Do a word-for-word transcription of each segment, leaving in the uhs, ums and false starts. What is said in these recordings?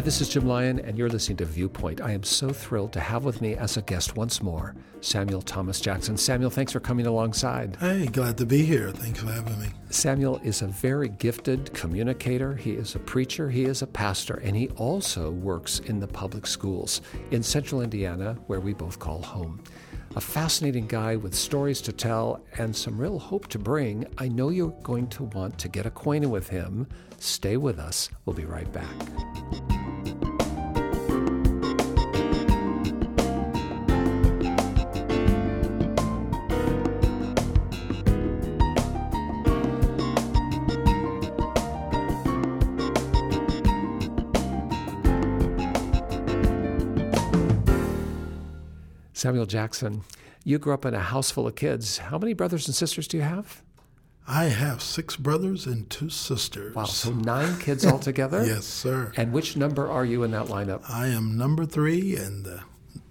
Hi, this is Jim Lyon, and you're listening to Viewpoint. I am so thrilled to have with me as a guest once more, Samuel Thomas Jackson. Samuel, thanks for coming alongside. Hey, glad to be here. Thanks for having me. Samuel is a very gifted communicator. He is a preacher. He is a pastor, and he also works in the public schools in central Indiana, where we both call home. A fascinating guy with stories to tell and some real hope to bring. I know you're going to want to get acquainted with him. Stay with us. We'll be right back. Samuel Jackson, you grew up in a house full of kids. How many brothers and sisters do you have? I have six brothers and two sisters. Wow, so nine kids altogether? Yes, sir. And which number are you in that lineup? I am number three and the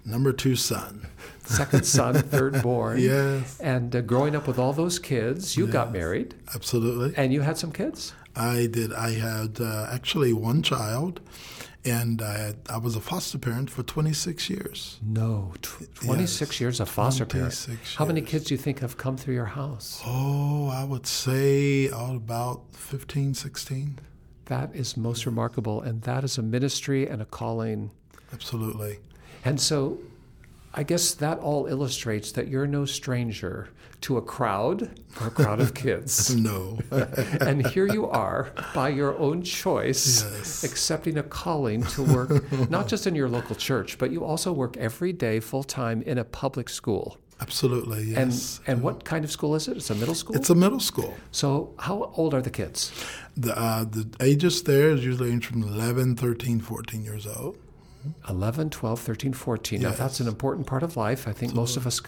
number two son. Second son, third born. Yes. And uh, growing up with all those kids, you yes, got married. Absolutely. And you had some kids? I did. I had uh, actually one child. And I, had, I was a foster parent for twenty-six years. No, tw- twenty-six yes, years a foster parent. Years. How many kids do you think have come through your house? Oh, I would say all about fifteen, sixteen. That is most remarkable, and that is a ministry and a calling. Absolutely. And so I guess that all illustrates that you're no stranger to a crowd or a crowd of kids. No. And here you are, by your own choice, yes, accepting a calling to work, not just in your local church, but you also work every day full-time in a public school. Absolutely, yes. And, and yeah. What kind of school is it? It's a middle school? It's a middle school. So how old are the kids? The, uh, the ages there is usually from eleven, thirteen, fourteen years old. eleven, twelve, thirteen, fourteen. Yes. Now, that's an important part of life. I think absolutely, most of us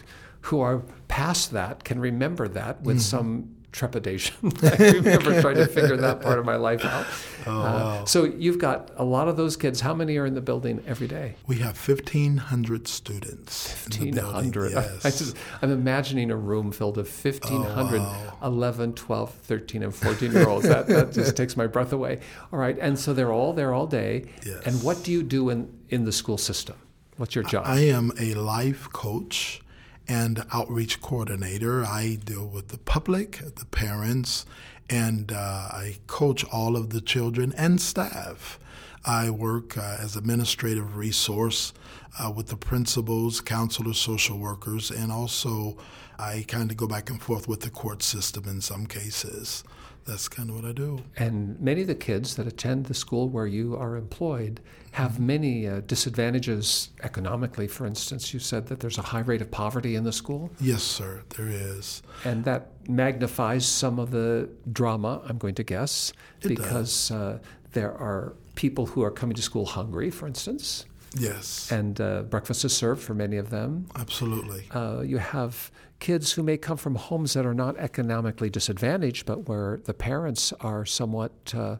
who are past that can remember that with mm-hmm, some trepidation. I remember trying to figure that part of my life out. Oh, uh, wow. So you've got a lot of those kids. How many are in the building every day? We have fifteen hundred students. fifteen hundred. Yes. I, I just, I'm imagining a room filled of fifteen hundred oh, wow, eleven, twelve, thirteen, and fourteen year olds. that, that just takes my breath away. All right. And so they're all there all day. Yes. And what do you do in, in the school system? What's your job? I am a life coach and outreach coordinator. I deal with the public, the parents, and uh, I coach all of the children and staff. I work uh, as administrative resource uh, with the principals, counselors, social workers, and also I kind of go back and forth with the court system in some cases. That's kind of what I do. And many of the kids that attend the school where you are employed have many uh, disadvantages economically. For instance, you said that there's a high rate of poverty in the school? Yes, sir, there is. And that magnifies some of the drama, I'm going to guess, it because uh, there are people who are coming to school hungry, for instance. Yes. And uh, breakfast is served for many of them. Absolutely. Uh, you have kids who may come from homes that are not economically disadvantaged, but where the parents are somewhat uh,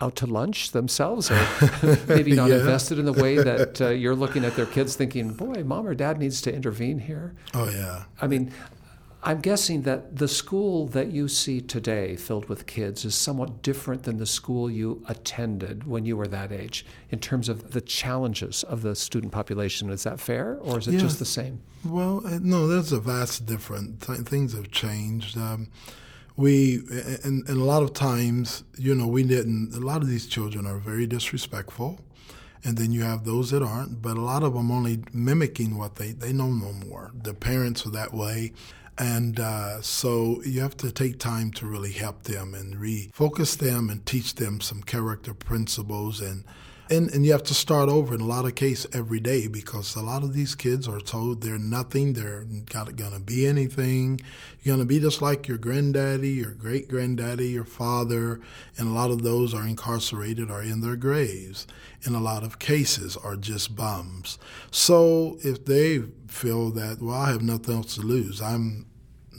out to lunch themselves or maybe not yeah, invested in the way that uh, you're looking at their kids thinking, boy, mom or dad needs to intervene here. Oh, yeah. I mean, I'm guessing that the school that you see today filled with kids is somewhat different than the school you attended when you were that age in terms of the challenges of the student population. Is that fair, or is it yeah, just the same? Well, no, there's a vast difference. Things have changed. Um, we, and, and a lot of times, you know, we didn't, a lot of these children are very disrespectful. And then you have those that aren't, but a lot of them only mimicking what they, they know no more. The parents are that way. And uh, so you have to take time to really help them and refocus them and teach them some character principles. And, and, and you have to start over in a lot of cases every day because a lot of these kids are told they're nothing, they're not going to be anything. You're going to be just like your granddaddy, your great-granddaddy, your father. And a lot of those are incarcerated or in their graves. In a lot of cases are just bums. So if they feel that, well, I have nothing else to lose. I'm,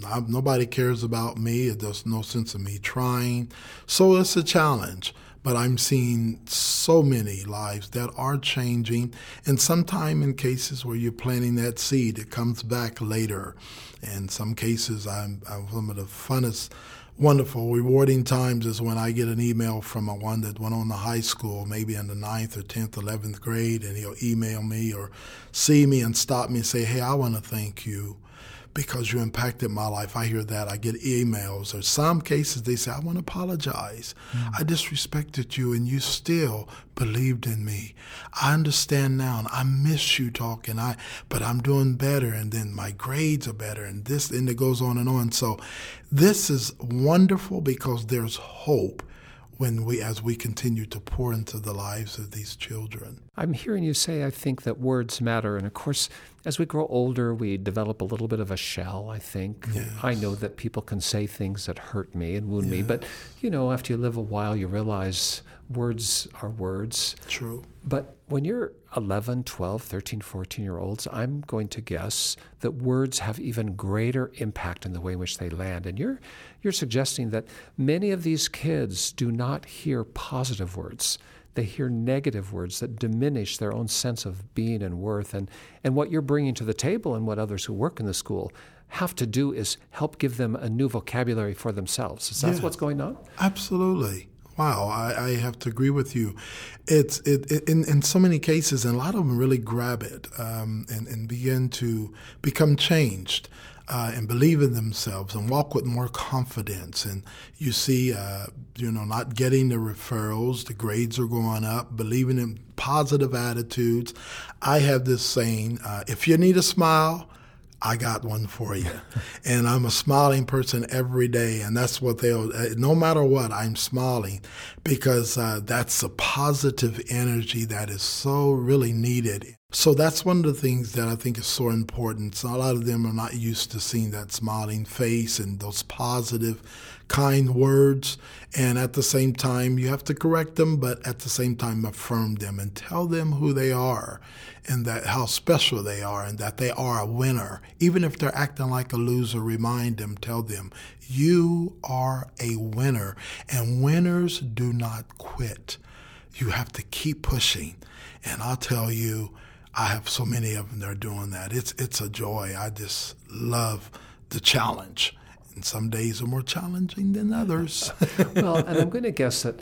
I'm nobody cares about me. There's no sense of me trying. So it's a challenge. But I'm seeing so many lives that are changing. And sometime in cases where you're planting that seed, it comes back later. And some cases, I'm, I'm some of the funnest wonderful, rewarding times is when I get an email from a one that went on to high school, maybe in the ninth or tenth, eleventh grade, and he'll email me or see me and stop me and say, hey, I want to thank you because you impacted my life. I hear that. I get emails. Or some cases they say, I want to apologize. Mm-hmm. I disrespected you, and you still believed in me. I understand now, and I miss you talking, I, but I'm doing better, and then my grades are better, and this, and it goes on and on. So this is wonderful because there's hope when we, as we continue to pour into the lives of these children. I'm hearing you say, I think, that words matter. And of course, as we grow older, we develop a little bit of a shell, I think. Yes. I know that people can say things that hurt me and wound yes. me. But, you know, after you live a while, you realize words are words. True. But when you're eleven, twelve, thirteen, fourteen-year-olds, I'm going to guess that words have even greater impact in the way in which they land. And you're you're suggesting that many of these kids do not hear positive words. They hear negative words that diminish their own sense of being and worth. And, and what you're bringing to the table and what others who work in the school have to do is help give them a new vocabulary for themselves. Is that yeah, what's going on? Absolutely. Wow, I, I have to agree with you. It's it, it in, in so many cases, and a lot of them really grab it um, and, and begin to become changed uh, and believe in themselves and walk with more confidence. And you see, uh, you know, not getting the referrals, the grades are going up, believing in positive attitudes. I have this saying, uh, if you need a smile, I got one for you. And I'm a smiling person every day, and that's what they'll, no matter what, I'm smiling because uh, that's a positive energy that is so really needed. So that's one of the things that I think is so important. So a lot of them are not used to seeing that smiling face and those positive, kind words. And at the same time, you have to correct them, but at the same time, affirm them and tell them who they are and that how special they are and that they are a winner. Even if they're acting like a loser, remind them, tell them, you are a winner. And winners do not quit. You have to keep pushing. And I'll tell you, I have so many of them that are doing that. It's it's a joy. I just love the challenge. And some days are more challenging than others. Well, and I'm going to guess that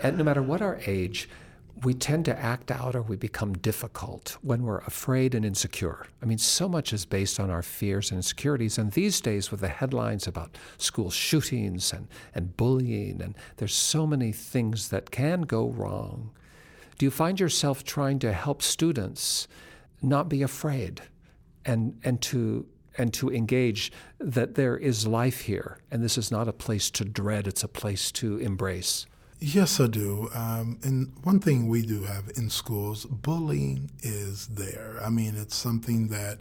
at no matter what our age, we tend to act out or we become difficult when we're afraid and insecure. I mean, so much is based on our fears and insecurities. And these days with the headlines about school shootings and, and bullying, and there's so many things that can go wrong. Do you find yourself trying to help students not be afraid and and to and to engage that there is life here and this is not a place to dread, it's a place to embrace? Yes, I do. Um, and one thing we do have in schools, bullying is there. I mean, it's something that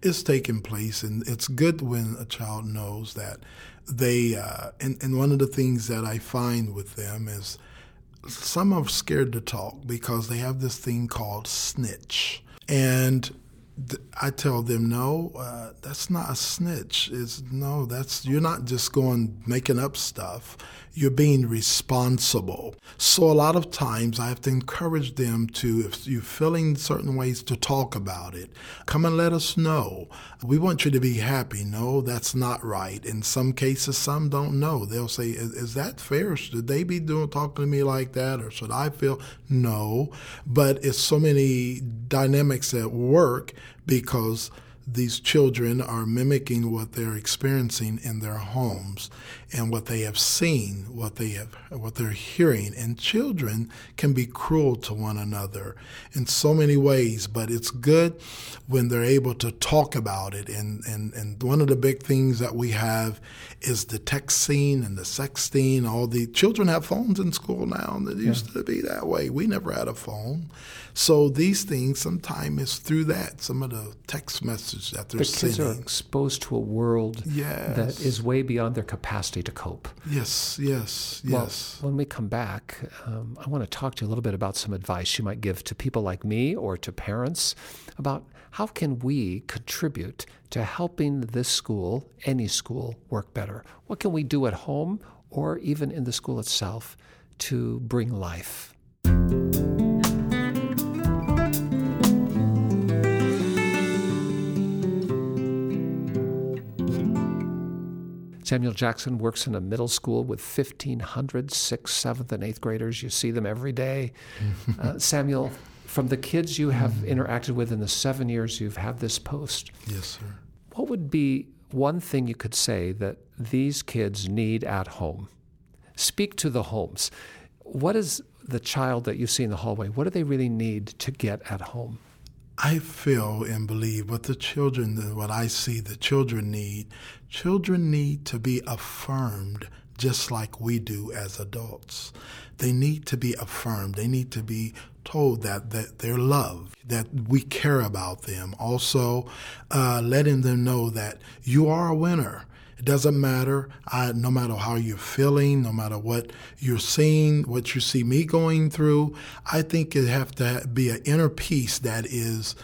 is taking place, and it's good when a child knows that they uh, – and, and one of the things that I find with them is – some are scared to talk because they have this thing called snitch. And th- I tell them, no, uh, that's not a snitch. It's, no, that's you're not just going making up stuff. You're being responsible. So a lot of times I have to encourage them to, if you're feeling certain ways, to talk about it. Come and let us know. We want you to be happy. No, that's not right. In some cases, some don't know. They'll say, is, is that fair? Should they be doing talking to me like that? Or should I feel? No. But it's so many dynamics at work because these children are mimicking what they're experiencing in their homes and what they have seen, what they have, what they're hearing. And children can be cruel to one another in so many ways, but it's good when they're able to talk about it. And, and, and one of the big things that we have is the texting and the sexting. All the children have phones in school now, and it yeah. used to be that way. We never had a phone. So these things sometimes is through that, some of the text messages that they're the kids sending. Are exposed to a world yes. that is way beyond their capacity to cope. Yes, yes, yes. Well, when we come back, um, I want to talk to you a little bit about some advice you might give to people like me or to parents about how can we contribute to helping this school, any school, work better. What can we do at home or even in the school itself to bring life? Samuel Jackson works in a middle school with fifteen hundred sixth, seventh, and eighth graders. You see them every day. Uh, Samuel, from the kids you have mm-hmm. interacted with in the seven years you've had this post, yes, sir. What would be one thing you could say that these kids need at home? Speak to the homes. What is the child that you see in the hallway, what do they really need to get at home? I feel and believe what the children, what I see the children need, children need to be affirmed just like we do as adults. They need to be affirmed. They need to be told that, that they're loved, that we care about them. Also, uh, letting them know that you are a winner. It doesn't matter, I, no matter how you're feeling, no matter what you're seeing, what you see me going through, I think it have to be an inner peace that is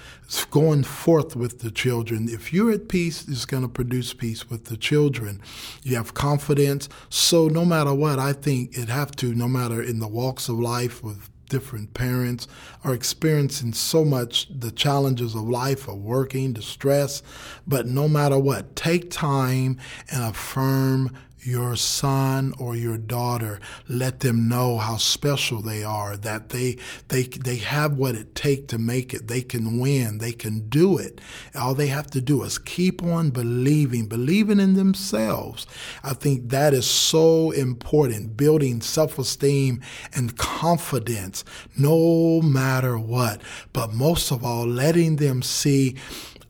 going forth with the children. If you're at peace, it's going to produce peace with the children. You have confidence. So no matter what, I think it have to, no matter in the walks of life with different parents are experiencing so much the challenges of life, of working, the stress. But no matter what, take time and affirm your son or your daughter. Let them know how special they are, that they they they have what it takes to make it. They can win. They can do it. All they have to do is keep on believing, believing in themselves. I think that is so important, building self-esteem and confidence no matter what. But most of all, letting them see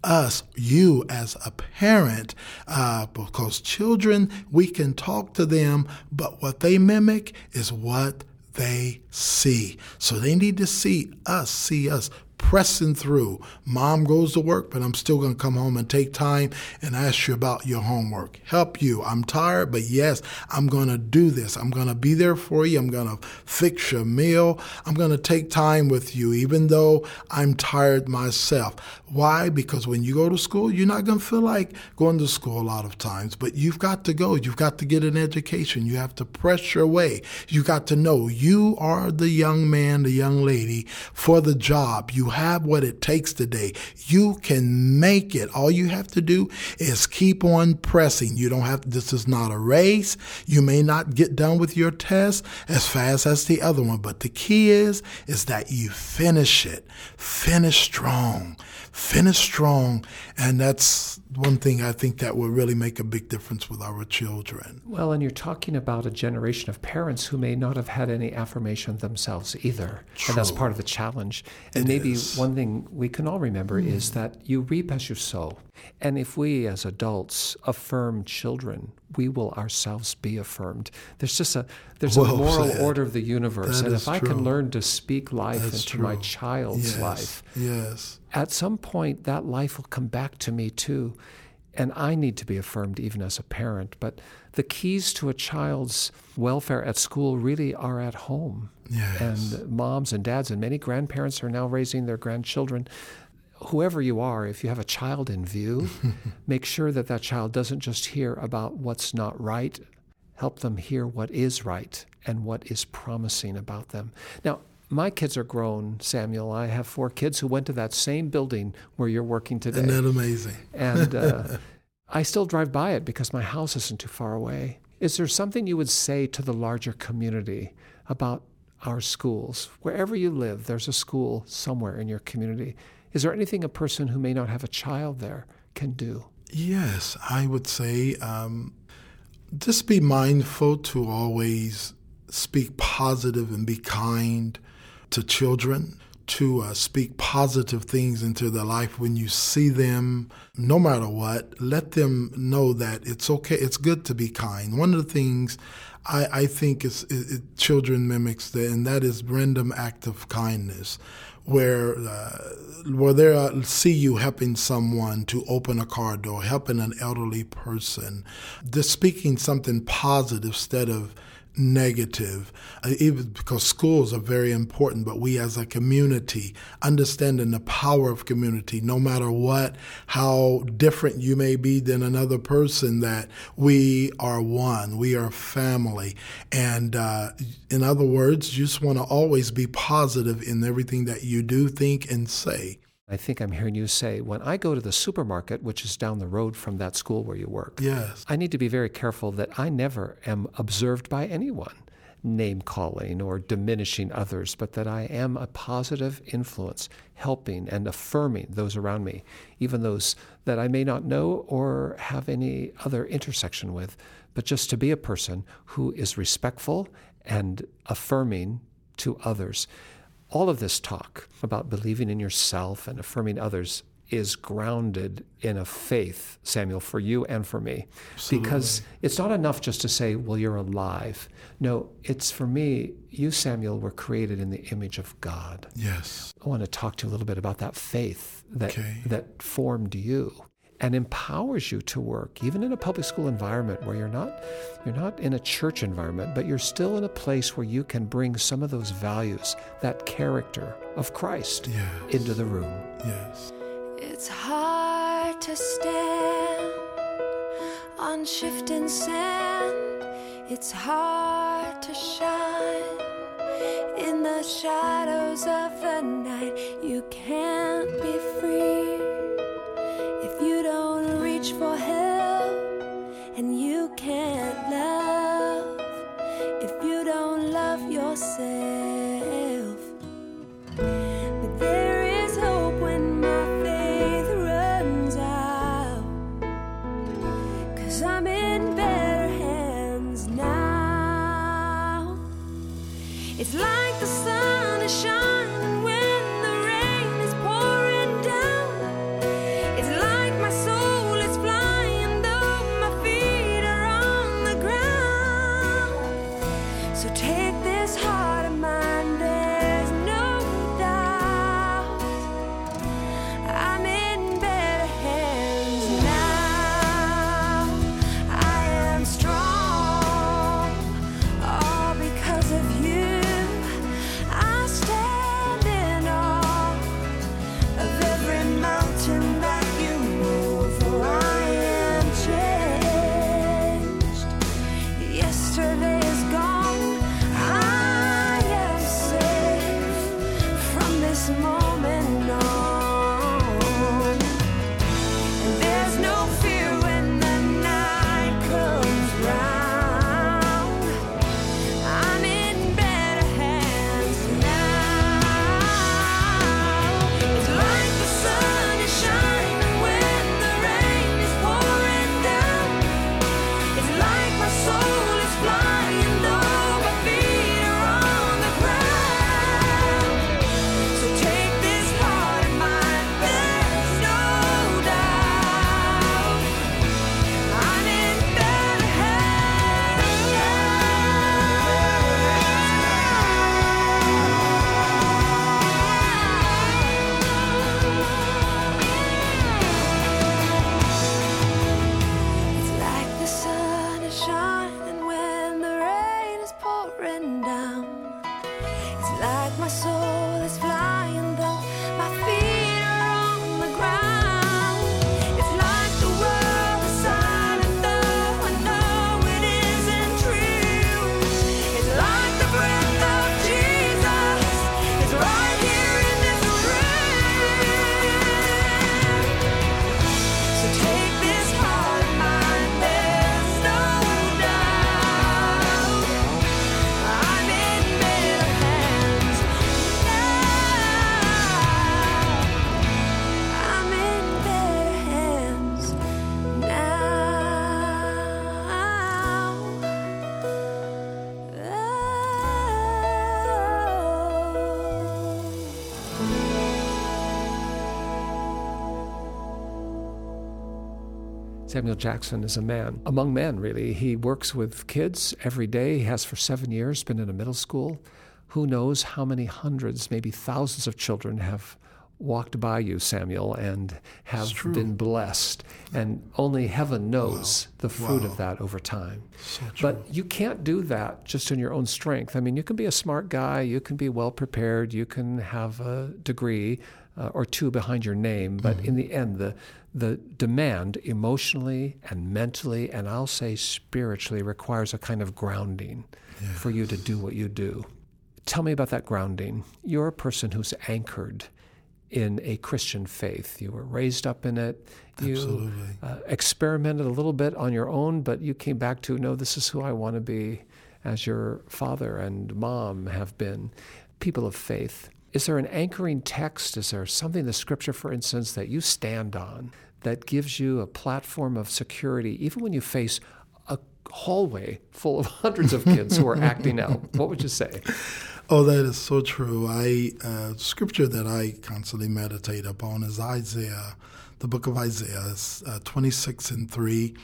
us, you as a parent, uh, because children, we can talk to them, but what they mimic is what they see. So they need to see us, see us pressing through. Mom goes to work, but I'm still going to come home and take time and ask you about your homework. Help you. I'm tired, but yes, I'm going to do this. I'm going to be there for you. I'm going to fix your meal. I'm going to take time with you, even though I'm tired myself. Why? Because when you go to school, you're not going to feel like going to school a lot of times, but you've got to go. You've got to get an education. You have to press your way. You got to know you are the young man, the young lady for the job. You have what it takes today. You can make it. All you have to do is keep on pressing. You don't have to, this is not a race. You may not get done with your test as fast as the other one, but the key is is that you finish it. Finish strong. Finish strong. And that's one thing I think that will really make a big difference with our children. Well, and you're talking about a generation of parents who may not have had any affirmation themselves either. True. And that's part of the challenge. And it maybe is. One thing we can all remember mm. is that you reap as you sow. And if we as adults affirm children, we will ourselves be affirmed. There's just a there's well, a moral that, order of the universe. And if true. I can learn to speak life that's into true. my child's yes. life, yes. at some point that life will come back to me too. And I need to be affirmed even as a parent. But the keys to a child's welfare at school really are at home. Yes. And moms and dads and many grandparents are now raising their grandchildren. Whoever you are, if you have a child in view, make sure that that child doesn't just hear about what's not right. Help them hear what is right and what is promising about them. Now, my kids are grown, Samuel. I have four kids who went to that same building where you're working today. Isn't that amazing? And uh, I still drive by it because my house isn't too far away. Is there something you would say to the larger community about our schools? Wherever you live, there's a school somewhere in your community. Is there anything a person who may not have a child there can do? Yes, I would say um, just be mindful to always speak positive and be kind to children, to uh, speak positive things into their life when you see them, no matter what. Let them know that it's okay, it's good to be kind. One of the things I, I think is, it, it, children mimics, the, and that is random act of kindness, where uh, where they uh, see you helping someone to open a car door, helping an elderly person, just speaking something positive instead of negative, uh, even because schools are very important, but we as a community, understanding the power of community, no matter what, how different you may be than another person, that we are one, we are family. And uh, in other words, you just want to always be positive in everything that you do, think, and say. I think I'm hearing you say, when I go to the supermarket, which is down the road from that school where you work, yes, I need to be very careful that I never am observed by anyone name-calling or diminishing others, but that I am a positive influence, helping and affirming those around me, even those that I may not know or have any other intersection with, but just to be a person who is respectful and affirming to others. All of this talk about believing in yourself and affirming others is grounded in a faith, Samuel, for you and for me. Absolutely. Because it's not enough just to say, well, you're alive. No, it's for me, you, Samuel, were created in the image of God. Yes. I want to talk to you a little bit about that faith that, okay. that formed you and empowers you to work, even in a public school environment where you're not you're not in a church environment, but you're still in a place where you can bring some of those values, that character of Christ, yes. into the room. Yes. It's hard to stand on shifting sand. It's hard to shine in the shadows of the night. You can't be free if you don't reach for help, and you can't love if you don't love yourself. But there is hope when my faith runs out, 'cause I'm in better hands now. It's like the sun is shining when the rain is pouring down. It's like my soul is flying, though my feet are on the ground. So take this heart of mine, there's no doubt I'm in better hands now. I am strong, all because of you. I stand in awe of every mountain that you move, for I am changed. Yesterday is gone, I am safe from this moment on. And there's no fear when the night comes round. I'm in better hands now. It's like the sun is shining when the rain is pouring down. It's like my soul is flying, though my feet are on the ground. So take this heart of mine, there's no doubt I'm in better hands. It's like the sun is shining when the rain is pouring down. It's like my soul is flying, though my feet are on the ground. It's like the world is silent, though I know it isn't true. It's like the breath of Jesus is right here in this room. So take this heart of mine, there's no doubt I'm in better hands now. I'm in better hands now. Samuel Jackson is a man, among men really. He works with kids every day. He has for seven years been in a middle school. Who knows how many hundreds, maybe thousands of children have walked by you, Samuel, and have true. been blessed. And only heaven knows wow. the fruit wow. of that over time. So but you can't do that just in your own strength. I mean, you can be a smart guy, you can be well prepared, you can have a degree uh, or two behind your name, but mm-hmm. in the end, the the demand emotionally and mentally, and I'll say spiritually, requires a kind of grounding yes. for you to do what you do. Tell me about that grounding. You're a person who's anchored in a Christian faith. You were raised up in it. You Absolutely. Uh, experimented a little bit on your own, but you came back to, no, this is who I want to be, as your father and mom have been, people of faith. Is there an anchoring text? Is there something, the Scripture, for instance, that you stand on that gives you a platform of security, even when you face a hallway full of hundreds of kids who are acting out? What would you say? Oh, that is so true. I uh, Scripture that I constantly meditate upon is Isaiah, the book of Isaiah, it's, uh, twenty-six and three.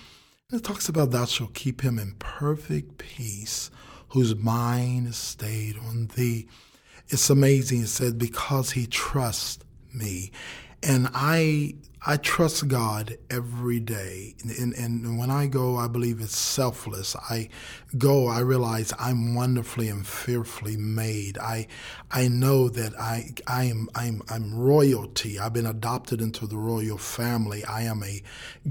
It talks about thou shalt keep him in perfect peace, whose mind is stayed on thee. It's amazing. It said, because he trusts me. And I I trust God every day. And, and, and when I go, I believe it's selfless. I go, I realize I'm wonderfully and fearfully made. I I know that I I am I'm I'm royalty. I've been adopted into the royal family. I am a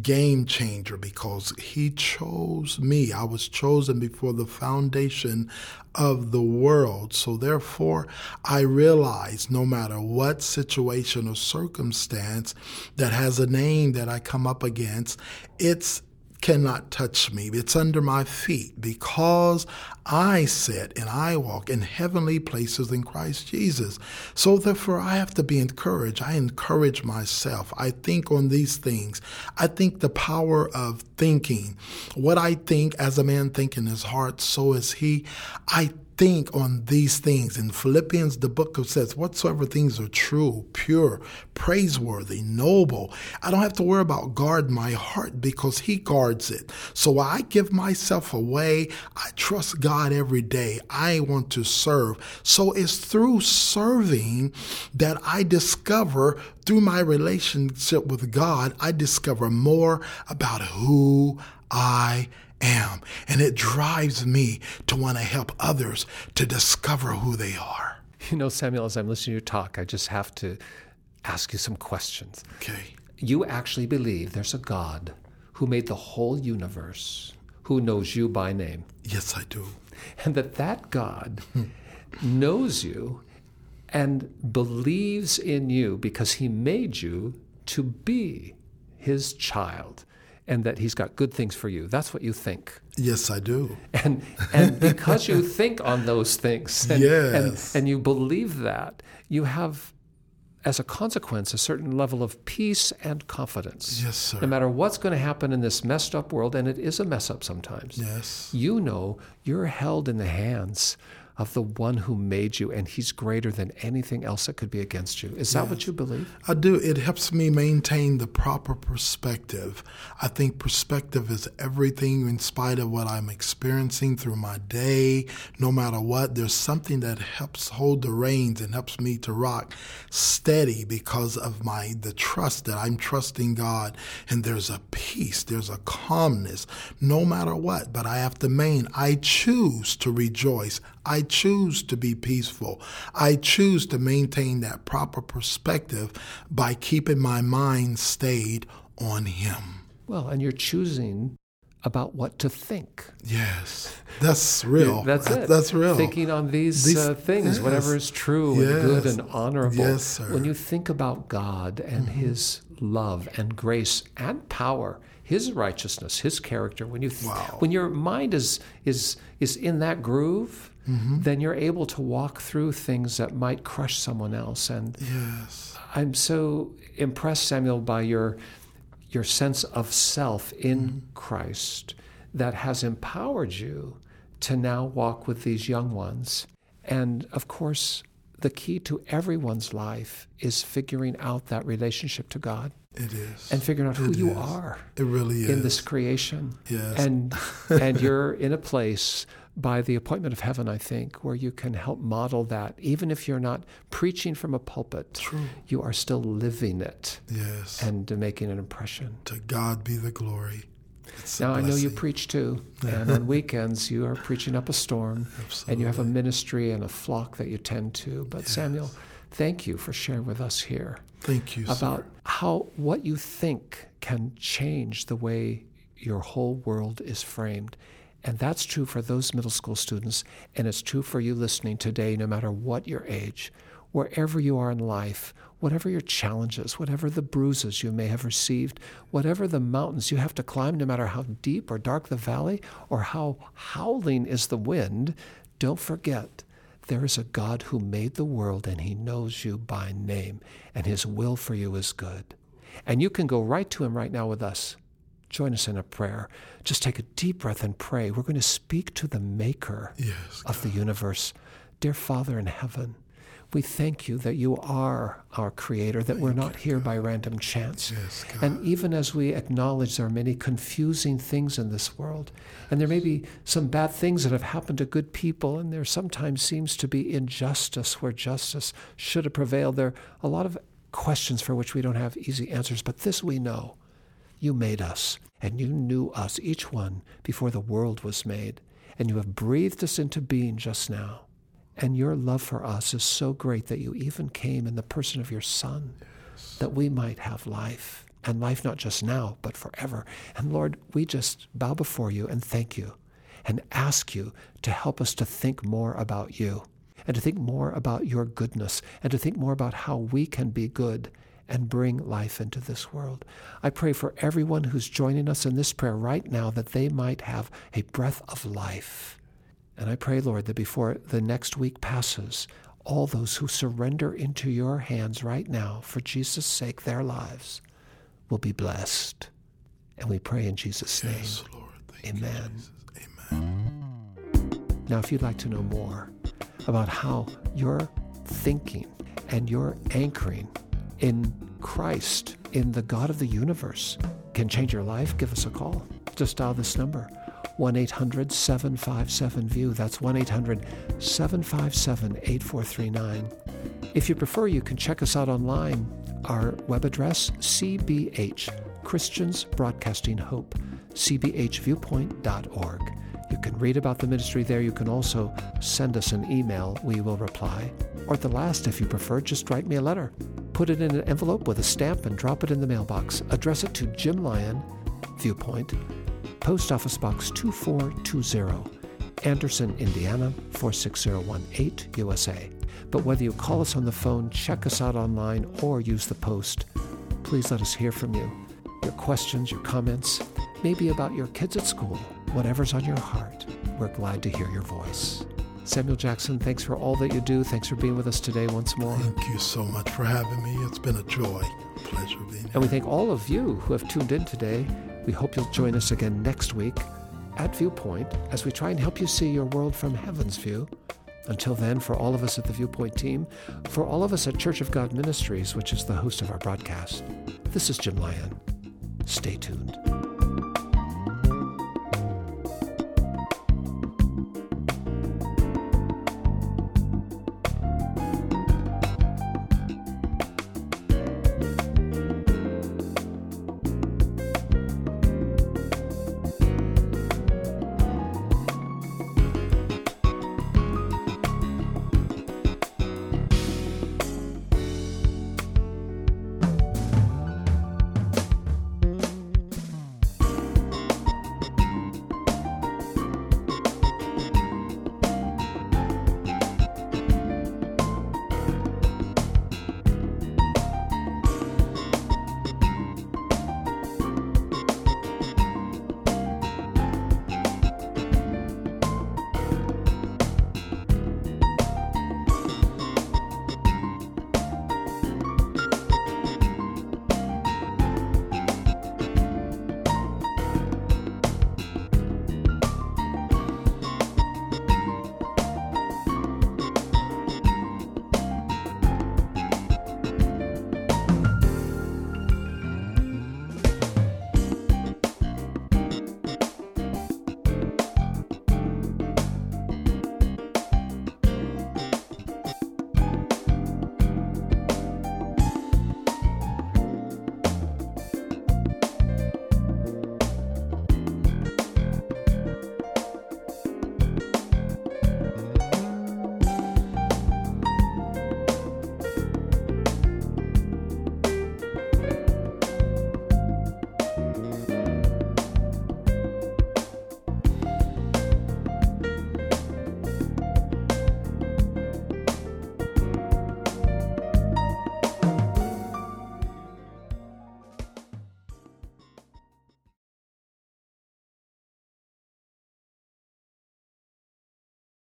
game changer because he chose me. I was chosen before the foundation of the world. So therefore, I realize no matter what situation or circumstance that has a name that I come up against, it's cannot touch me. It's under my feet because I sit and I walk in heavenly places in Christ Jesus. So therefore, I have to be encouraged. I encourage myself. I think on these things. I think the power of thinking. What I think, as a man think in his heart, so is he. I think on these things. In Philippians, the book says, whatsoever things are true, pure, praiseworthy, noble. I don't have to worry about guard my heart because he guards it. So I give myself away. I trust God every day. I want to serve. So it's through serving that I discover, through my relationship with God, I discover more about who I am. am. And it drives me to want to help others to discover who they are. You know, Samuel, as I'm listening to you talk, I just have to ask you some questions. Okay. You actually believe there's a God who made the whole universe, who knows you by name. Yes, I do. And that that God knows you and believes in you because he made you to be his child, and that he's got good things for you. That's what you think. Yes, I do. And and because you think on those things and, yes. and, and you believe that, you have, as a consequence, a certain level of peace and confidence. Yes, sir. No matter what's going to happen in this messed up world, and it is a mess up sometimes, yes, you know you're held in the hands of the one who made you, and he's greater than anything else that could be against you. Is that yes. what you believe? I do. It helps me maintain the proper perspective. I think perspective is everything. In spite of what I'm experiencing through my day, no matter what, there's something that helps hold the reins and helps me to rock steady because of my the trust that I'm trusting God, and there's a peace, there's a calmness, no matter what, but I have to maintain. I choose to rejoice. I choose to be peaceful. I choose to maintain that proper perspective by keeping my mind stayed on him. Well, and you're choosing about what to think. Yes, that's real. that's it. That's real. Thinking on these, these uh, things, yes. whatever is true yes. and good and honorable. Yes, sir. When you think about God and mm-hmm. his love and grace and power, his righteousness, his character, when you th- wow. when your mind is is is in that groove, mm-hmm. then you're able to walk through things that might crush someone else. And yes. I'm so impressed, Samuel, by your your sense of self in mm-hmm. Christ that has empowered you to now walk with these young ones. And of course, the key to everyone's life is figuring out that relationship to God. It is. And figuring out who it you is. are. It really is. In this creation. Yes. And and you're in a place by the appointment of heaven, I think, where you can help model that. Even if you're not preaching from a pulpit, True. you are still living it. Yes. And making an impression. To God be the glory. It's now, I know you preach too, and on weekends you are preaching up a storm, Absolutely. and you have a ministry and a flock that you tend to. But yes. Samuel, thank you for sharing with us here. Thank you, about sir. how what you think can change the way your whole world is framed. And that's true for those middle school students, and it's true for you listening today, no matter what your age, wherever you are in life, whatever your challenges, whatever the bruises you may have received, whatever the mountains you have to climb, no matter how deep or dark the valley or how howling is the wind, don't forget there is a God who made the world, and he knows you by name, and his will for you is good. And you can go right to him right now with us. Join us in a prayer. Just take a deep breath and pray. We're going to speak to the maker yes, of the universe. Dear Father in heaven, we thank you that you are our creator, that thank we're not here God. by random chance. Yes, and even as we acknowledge there are many confusing things in this world, and there may be some bad things that have happened to good people, and there sometimes seems to be injustice where justice should have prevailed. There are a lot of questions for which we don't have easy answers, but this we know. You made us, and you knew us, each one, before the world was made, and you have breathed us into being just now. And your love for us is so great that you even came in the person of your Son, yes. that we might have life, and life not just now, but forever. And Lord, we just bow before you and thank you and ask you to help us to think more about you and to think more about your goodness and to think more about how we can be good and bring life into this world. I pray for everyone who's joining us in this prayer right now that they might have a breath of life. And I pray, Lord, that before the next week passes, all those who surrender into your hands right now, for Jesus' sake, their lives will be blessed. And we pray in Jesus' name. Yes, Lord. Thank Amen. You, Jesus. Amen. Now, if you'd like to know more about how your thinking and your anchoring in Christ, in the God of the universe, can change your life, give us a call. Just dial this number. one eight hundred seven five seven view. That's one eight hundred seven five seven eight four three nine. If you prefer, you can check us out online. Our web address, C B H, Christians Broadcasting Hope, C B H Viewpoint dot org. You can read about the ministry there. You can also send us an email. We will reply. Or at the last, if you prefer, just write me a letter. Put it in an envelope with a stamp and drop it in the mailbox. Address it to Jim Lyon, Viewpoint, Post Office Box two four two zero, Anderson, Indiana, four six zero one eight, U S A. But whether you call us on the phone, check us out online, or use the post, please let us hear from you. Your questions, your comments, maybe about your kids at school, whatever's on your heart, we're glad to hear your voice. Samuel Jackson, thanks for all that you do. Thanks for being with us today once more. Thank you so much for having me. It's been a joy. Pleasure being here. And we thank all of you who have tuned in today. We hope you'll join us again next week at Viewpoint as we try and help you see your world from heaven's view. Until then, for all of us at the Viewpoint team, for all of us at Church of God Ministries, which is the host of our broadcast, this is Jim Lyon. Stay tuned.